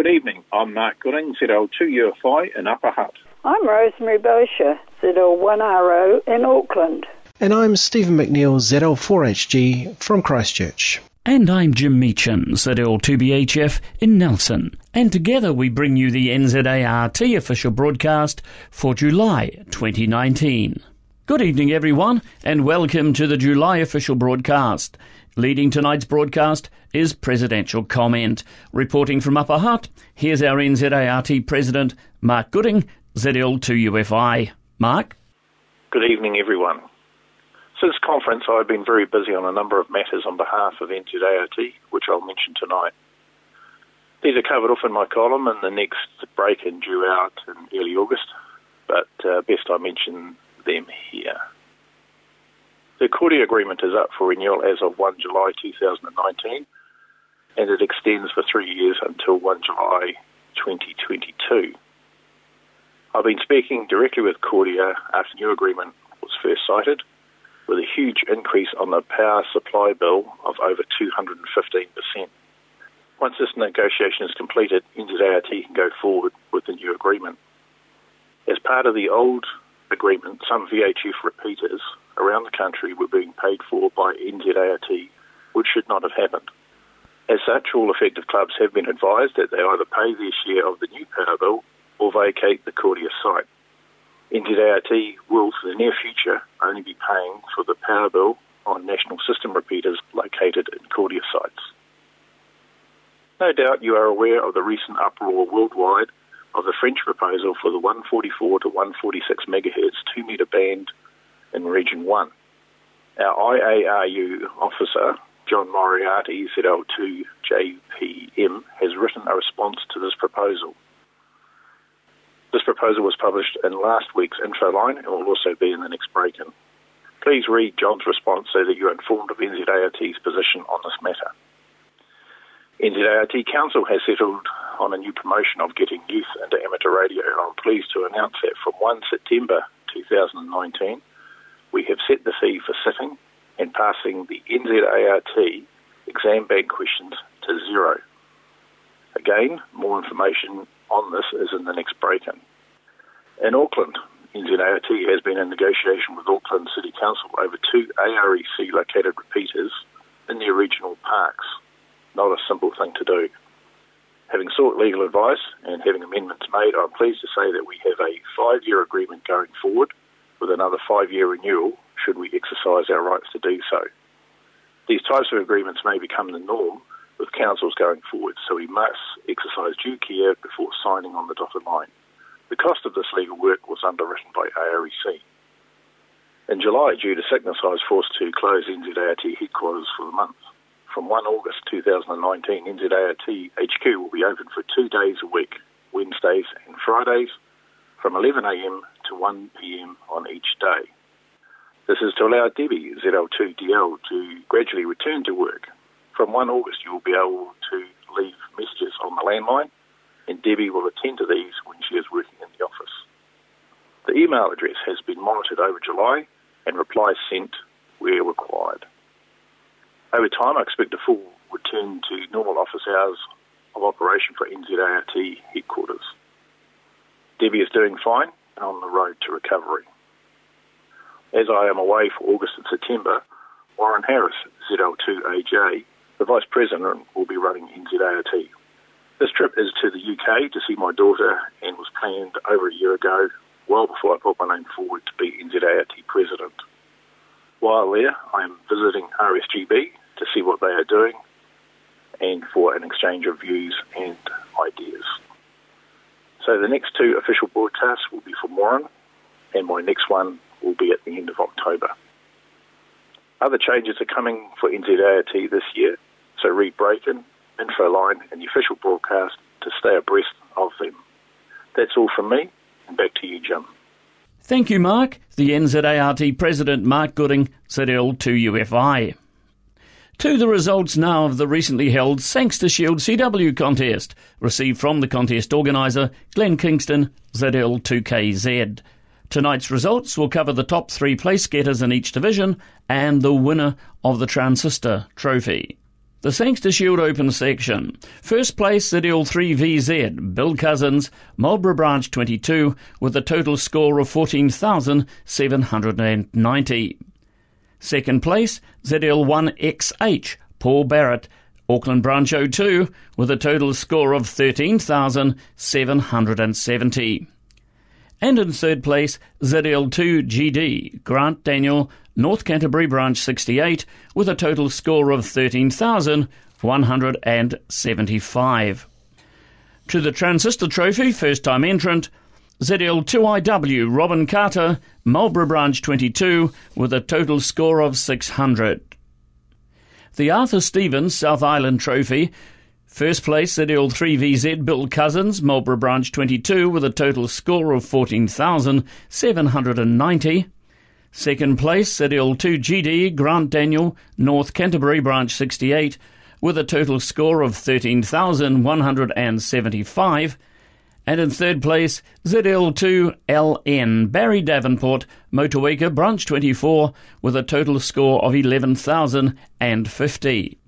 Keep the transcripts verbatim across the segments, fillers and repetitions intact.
Good evening. I'm Mark Gooding, Z L two U F I in Upper Hutt. I'm Rosemary Bosher, Z L one R O in Auckland. And I'm Stephen McNeil, Z L four H G from Christchurch. And I'm Jim Meacham, Z L two B H F in Nelson. And together we bring you the N Z A R T official broadcast for July twenty nineteen. Good evening, everyone, and welcome to the July official broadcast. Leading tonight's broadcast is Presidential Comment. Reporting from Upper Hutt, here's our N Z A R T President, Mark Gooding, Z L two U F I. Mark? Good evening, everyone. Since conference, I've been very busy on a number of matters on behalf of N Z A R T, which I'll mention tonight. These are covered off in my column in the next break and due out in early August, but uh, best I mention them here. The Cordia agreement is up for renewal as of the first of July twenty nineteen, and it extends for three years until the first of July twenty twenty-two. I've been speaking directly with Cordia after the new agreement was first cited, with a huge increase on the power supply bill of over two hundred fifteen percent. Once this negotiation is completed, N Z A R T can go forward with the new agreement. As part of the old agreement, some V H F repeaters around the country were being paid for by N Z A R T, which should not have happened. As such, all affected clubs have been advised that they either pay their share of the new power bill or vacate the Cordia site. N Z A R T will, for the near future, only be paying for the power bill on national system repeaters located in Cordia sites. No doubt you are aware of the recent uproar worldwide of the French proposal for the one forty-four to one forty-six megahertz two metre band in Region one. Our I A R U officer, John Moriarty, Z L two J P M, has written a response to this proposal. This proposal was published in last week's Infoline and will also be in the next break-in. Please read John's response so that you are informed of N Z A R T's position on this matter. N Z A R T Council has settled on a new promotion of getting youth into amateur radio, and I'm pleased to announce that from the first of September twenty nineteen, we have set the fee for sitting and passing the N Z A R T exam bank questions to zero. Again, more information on this is in the next break-in. In Auckland, N Z A R T has been in negotiation with Auckland City Council over two A R E C-located repeaters in their regional parks. Not a simple thing to do. Having sought legal advice and having amendments made, I'm pleased to say that we have a five-year agreement going forward with another five-year renewal should we exercise our rights to do so. These types of agreements may become the norm with councils going forward, so we must exercise due care before signing on the dotted line. The cost of this legal work was underwritten by A R E C. In July, due to sickness, I was forced to close N Z A R T headquarters for the month. From the first of August twenty nineteen, N Z A R T H Q will be open for two days a week, Wednesdays and Fridays, from eleven a m to one p m on each day. This is to allow Debbie, Z L two D L, to gradually return to work. From the first of August, you will be able to leave messages on the landline, and Debbie will attend to these when she is working in the office. The email address has been monitored over July, and replies sent where required. Over time, I expect a full return to normal office hours of operation for N Z A R T headquarters. Debbie is doing fine and on the road to recovery. As I am away for August and September, Warren Harris, Z L two A J, the Vice President, will be running N Z A R T. This trip is to the U K to see my daughter and was planned over a year ago, well before I put my name forward to be N Z A R T President. While there, I am visiting R S G B to see what they are doing and for an exchange of views and ideas. So the next two official broadcasts will be from Warren, and my next one will be at the end of October. Other changes are coming for N Z A R T this year, so read Breakin, Infoline and the official broadcast to stay abreast of them. That's all from me, and back to you, Jim. Thank you, Mark. The N Z A R T President, Mark Gooding, Z L two U F I. To the results now of the recently held Sangster Shield C W contest, received from the contest organiser, Glenn Kingston, Z L two K Z. Tonight's results will cover the top three place getters in each division and the winner of the Transistor Trophy. The Sangster Shield Open section. First place Z L three V Z, Bill Cousins, Marlborough Branch twenty-two, with a total score of fourteen thousand seven hundred ninety. Second place Z L one X H, Paul Barrett, Auckland Branch oh two, with a total score of thirteen thousand seven hundred seventy. And in third place Z L two G D, Grant Daniel, North Canterbury Branch sixty-eight, with a total score of thirteen thousand one hundred seventy-five. To the Transistor Trophy, first-time entrant, Z L two I W, Robin Carter, Marlborough Branch twenty-two, with a total score of six hundred. The Arthur Stevens South Island Trophy, first place Z L three V Z, Bill Cousins, Marlborough Branch twenty-two, with a total score of fourteen thousand seven hundred ninety. Second place, Z L two G D, Grant Daniel, North Canterbury Branch sixty-eight, with a total score of thirteen thousand one hundred seventy-five. And in third place, Z L two L N, Barry Davenport, Motueka Branch twenty-four, with a total score of eleven thousand fifty.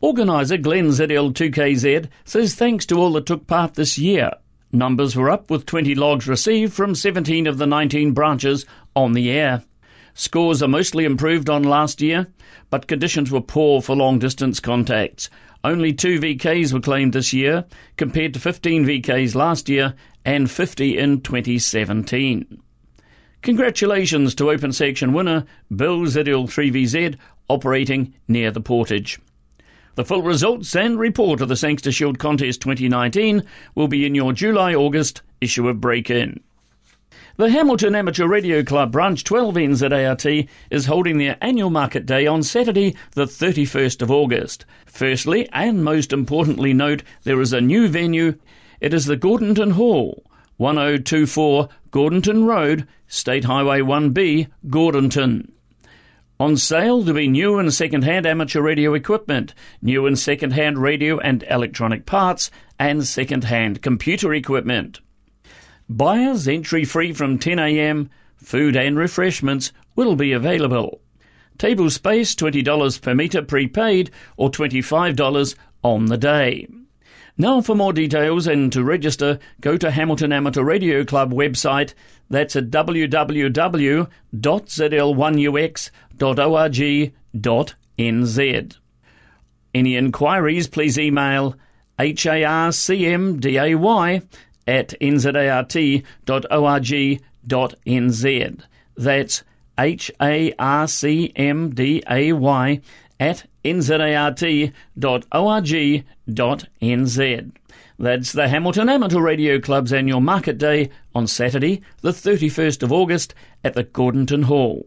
Organiser Glenn Z L two K Z says thanks to all that took part this year. Numbers were up with twenty logs received from seventeen of the nineteen branches on the air. Scores are mostly improved on last year, but conditions were poor for long-distance contacts. Only two V Ks were claimed this year, compared to fifteen V Ks last year and fifty in twenty seventeen. Congratulations to Open Section winner Bill Z L three V Z, operating near the Portage. The full results and report of the Sangster Shield Contest twenty nineteen will be in your July-August issue of Break-In. The Hamilton Amateur Radio Club Branch twelve N Z A R T is holding their annual market day on Saturday the thirty-first of August. Firstly, and most importantly, note there is a new venue. It is the Gordonton Hall, ten twenty-four Gordonton Road, State Highway one B, Gordonton. On sale there will be new and second-hand amateur radio equipment, new and second-hand radio and electronic parts, and second-hand computer equipment. Buyers entry free from ten a m, food and refreshments will be available. Table space twenty dollars per metre prepaid or twenty-five dollars on the day. Now for more details and to register, go to Hamilton Amateur Radio Club website. That's at w w w dot z l one u x dot org dot n z. Any inquiries, please email harcmday at n z a r t dot org dot n z. That's harcmday at n z a r t dot org dot n z. That's the Hamilton Amateur Radio Club's annual market day on Saturday, the thirty-first of August at the Gordonton Hall.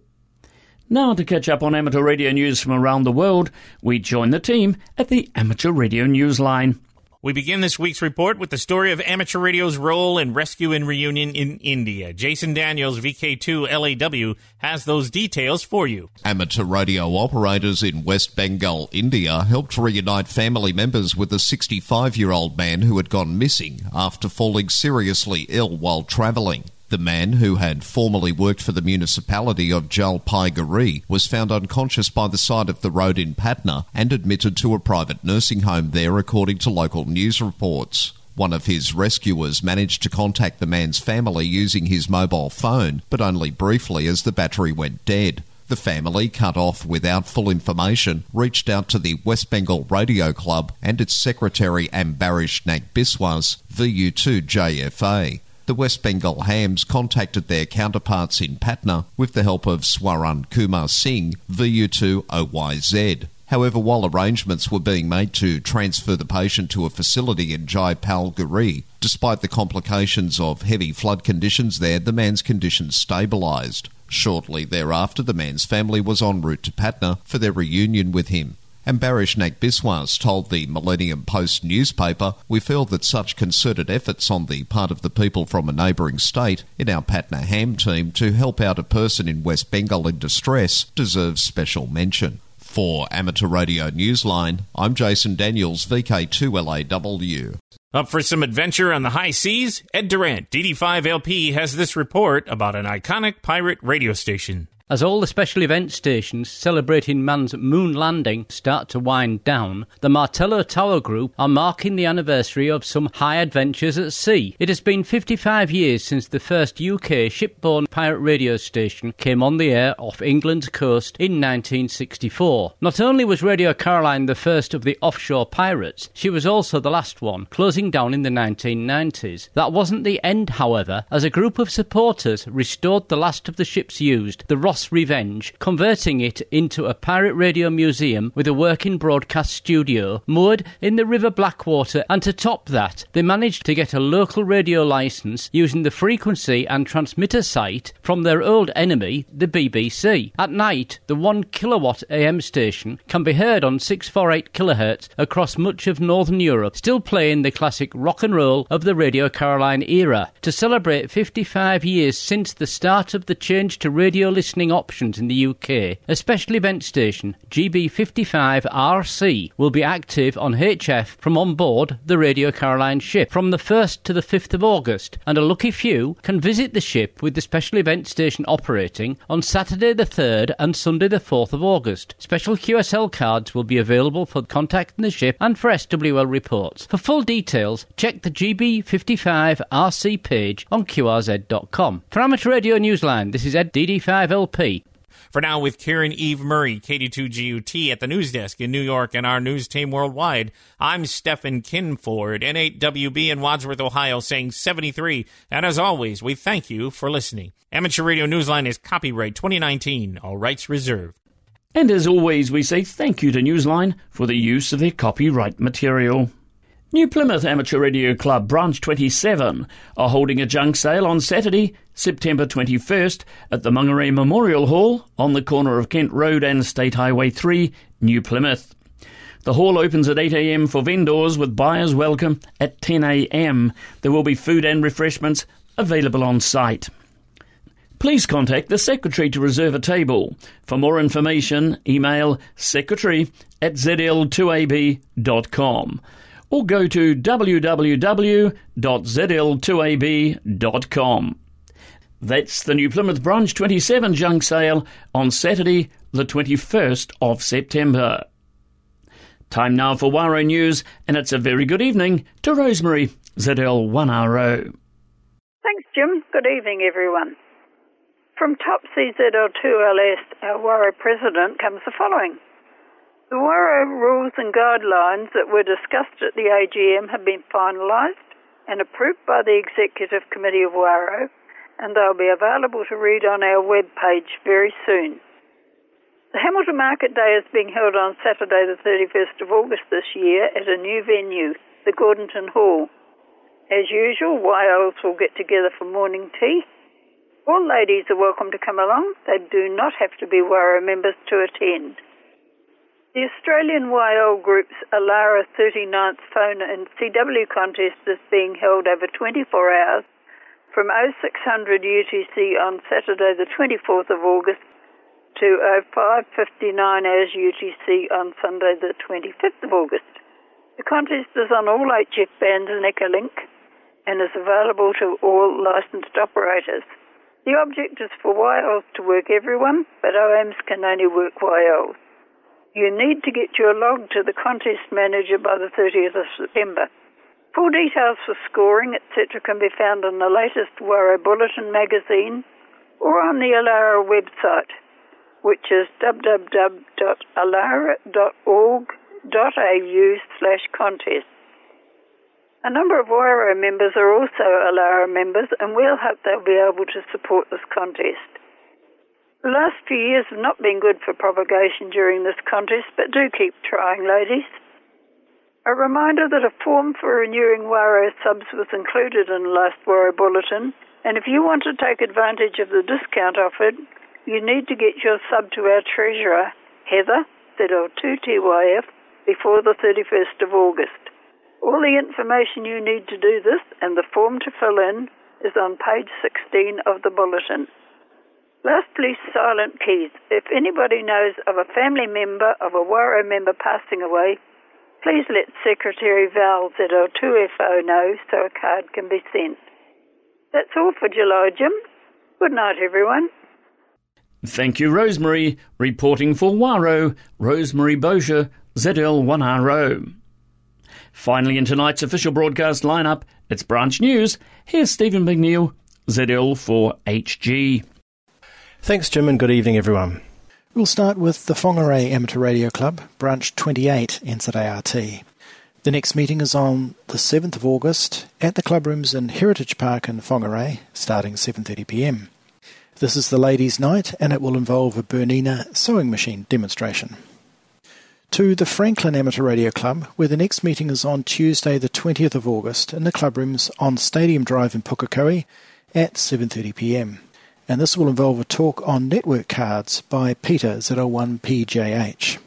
Now to catch up on amateur radio news from around the world, we join the team at the Amateur Radio Newsline. We begin this week's report with the story of amateur radio's role in rescue and reunion in India. Jason Daniels, V K two L A W, has those details for you. Amateur radio operators in West Bengal, India, helped reunite family members with a sixty-five-year-old man who had gone missing after falling seriously ill while travelling. The man, who had formerly worked for the municipality of Jalpaiguri, was found unconscious by the side of the road in Patna and admitted to a private nursing home there, according to local news reports. One of his rescuers managed to contact the man's family using his mobile phone, but only briefly as the battery went dead. The family, cut off without full information, reached out to the West Bengal Radio Club and its secretary Ambarish Nag Biswas, V U two J F A. The West Bengal Hams contacted their counterparts in Patna with the help of Swaran Kumar Singh, V U two O Y Z. However, while arrangements were being made to transfer the patient to a facility in Jalpaiguri, despite the complications of heavy flood conditions there, the man's condition stabilised. Shortly thereafter, the man's family was en route to Patna for their reunion with him. Ambarish Nag Biswas told the Millennium Post newspaper, "We feel that such concerted efforts on the part of the people from a neighbouring state in our Patna Ham team to help out a person in West Bengal in distress deserves special mention." For Amateur Radio Newsline, I'm Jason Daniels, V K two L A W. Up for some adventure on the high seas? Ed Durant, D D five L P, has this report about an iconic pirate radio station. As all the special event stations celebrating man's moon landing start to wind down, the Martello Tower Group are marking the anniversary of some high adventures at sea. It has been fifty-five years since the first U K shipborne pirate radio station came on the air off England's coast in nineteen sixty-four. Not only was Radio Caroline the first of the offshore pirates, she was also the last one, closing down in the nineteen nineties. That wasn't the end, however, as a group of supporters restored the last of the ships used, the Ross Revenge, converting it into a pirate radio museum with a working broadcast studio moored in the River Blackwater, and to top that they managed to get a local radio licence using the frequency and transmitter site from their old enemy, the B B C. At night, the one kilowatt A M station can be heard on six forty-eight kilohertz across much of Northern Europe, still playing the classic rock and roll of the Radio Caroline era. To celebrate fifty-five years since the start of the change to radio listening options in the U K, a special event station, G B fifty-five R C, will be active on H F from on board the Radio Caroline ship from the first to the fifth of August, and a lucky few can visit the ship with the special event station operating on Saturday the third and Sunday the fourth of August. Special Q S L cards will be available for contacting the ship and for S W L reports. For full details, check the G B fifty-five R C page on Q R Z dot com. For Amateur Radio Newsline, this is Ed D D five L P. For now, with Karen Eve Murray, K D two G U T, at the news desk in New York, and our news team worldwide, I'm Stephen Kinford, N eight W B in Wadsworth, Ohio, saying seventy-three. And as always, we thank you for listening. Amateur Radio Newsline is copyright twenty nineteen, all rights reserved. And as always, we say thank you to Newsline for the use of their copyright material. New Plymouth Amateur Radio Club Branch twenty-seven are holding a junk sale on Saturday, September twenty-first, at the Mungeree Memorial Hall on the corner of Kent Road and State Highway three, New Plymouth. The hall opens at eight a m for vendors, with buyers welcome at ten a m There will be food and refreshments available on site. Please contact the secretary to reserve a table. For more information, email secretary at Z L two A B dot com. or go to w w w dot z l two a b dot com. That's the New Plymouth Branch twenty-seven junk sale on Saturday, the twenty-first of September. Time now for Waro News, and it's a very good evening to Rosemary, Z L one R O. Thanks, Jim. Good evening, everyone. From Topsy Z L two L S, our Waro president, comes the following. The Waro rules and guidelines that were discussed at the A G M have been finalised and approved by the Executive Committee of Waro, and they'll be available to read on our webpage very soon. The Hamilton Market Day is being held on Saturday the thirty-first of August this year at a new venue, the Gordonton Hall. As usual, Y Os will get together for morning tea. All ladies are welcome to come along. They do not have to be Waro members to attend. The Australian Y L Group's Alara thirty-ninth phone and C W contest is being held over twenty-four hours from oh six hundred U T C on Saturday the twenty-fourth of August to oh five fifty-nine hours U T C on Sunday the twenty-fifth of August. The contest is on all H F bands and Echolink and is available to all licensed operators. The object is for Y Os to work everyone, but O Ms can only work Y Os. You need to get your log to the contest manager by the thirtieth of September. Full details for scoring, et cetera can be found on the latest Waro Bulletin magazine or on the Alara website, which is w w w dot alara dot org dot a u slash contest. A number of Waro members are also Alara members, and we'll hope they'll be able to support this contest. The last few years have not been good for propagation during this contest, but do keep trying, ladies. A reminder that a form for renewing Waro subs was included in the last Waro Bulletin, and if you want to take advantage of the discount offered, you need to get your sub to our treasurer, Heather, Z L two T Y F, before the thirty-first of August. All the information you need to do this and the form to fill in is on page sixteen of the Bulletin. Lastly, silent keys. If anybody knows of a family member of a Waro member passing away, please let Secretary Val Z L two F O know so a card can be sent. That's all for July, Jim. Good night, everyone. Thank you, Rosemary. Reporting for Waro, Rosemary Bosher, Z L one R O. Finally, in tonight's official broadcast lineup, it's Branch News. Here's Stephen McNeil, Z L four H G. Thanks, Jim, and good evening, everyone. We'll start with the Whangarei Amateur Radio Club, Branch twenty-eight, N Z A R T. The next meeting is on the seventh of August at the club rooms in Heritage Park in Whangarei, starting seven thirty p m. This is the ladies' night, and it will involve a Bernina sewing machine demonstration. To the Franklin Amateur Radio Club, where the next meeting is on Tuesday the twentieth of August in the club rooms on Stadium Drive in Pukekohe at seven thirty p m. And this will involve a talk on network cards by Peter Z L one P J H.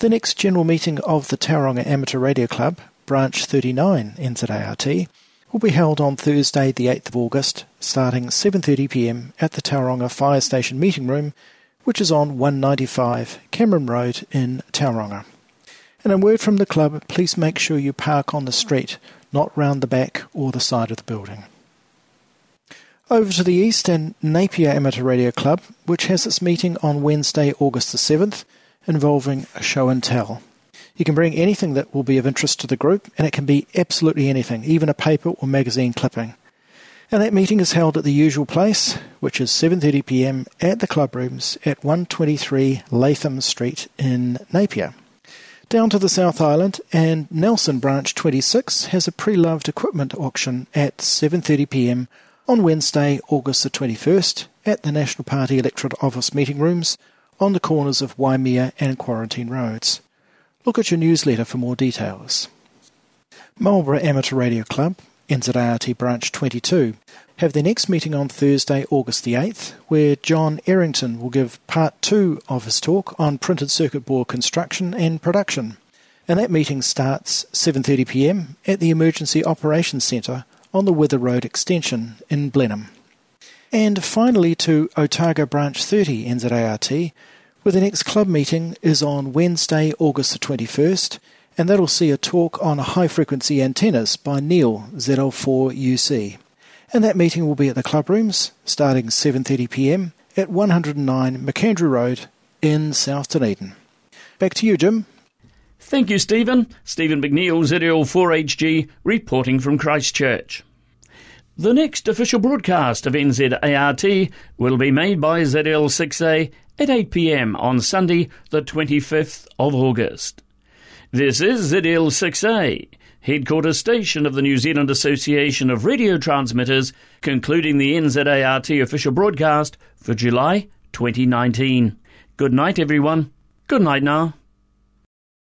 The next general meeting of the Tauranga Amateur Radio Club, Branch thirty-nine N Z A R T, will be held on Thursday the eighth of August, starting seven thirty p m at the Tauranga Fire Station Meeting Room, which is on one ninety-five Cameron Road in Tauranga. And a word from the club, please make sure you park on the street, not round the back or the side of the building. Over to the east and Napier Amateur Radio Club, which has its meeting on Wednesday, August the seventh, involving a show and tell. You can bring anything that will be of interest to the group, and it can be absolutely anything, even a paper or magazine clipping. And that meeting is held at the usual place, which is seven thirty p m at the club rooms at one twenty-three Latham Street in Napier. Down to the South Island, and Nelson Branch twenty-six has a pre-loved equipment auction at seven thirty p m on Wednesday, August the twenty-first, at the National Party Electorate Office meeting rooms on the corners of Waimea and Quarantine Roads. Look at your newsletter for more details. Marlborough Amateur Radio Club, N Z A R T Branch twenty-two, have their next meeting on Thursday, August the eighth, where John Errington will give part two of his talk on printed circuit board construction and production. And that meeting starts seven thirty p m at the Emergency Operations Centre on the Wither Road extension in Blenheim. And finally to Otago Branch thirty N Z A R T, where the next club meeting is on Wednesday, August the twenty-first, and that'll see a talk on high-frequency antennas by Neil, Z L four U C. And that meeting will be at the club rooms, starting seven thirty p m at one oh nine McAndrew Road in South Dunedin. Back to you, Jim. Thank you, Stephen. Stephen McNeil, Z L four H G, reporting from Christchurch. The next official broadcast of N Z A R T will be made by Z L six A at eight p m on Sunday, the twenty-fifth of August. This is Z L six A, headquarters station of the New Zealand Association of Radio Transmitters, concluding the N Z A R T official broadcast for July twenty nineteen. Good night, everyone. Good night now.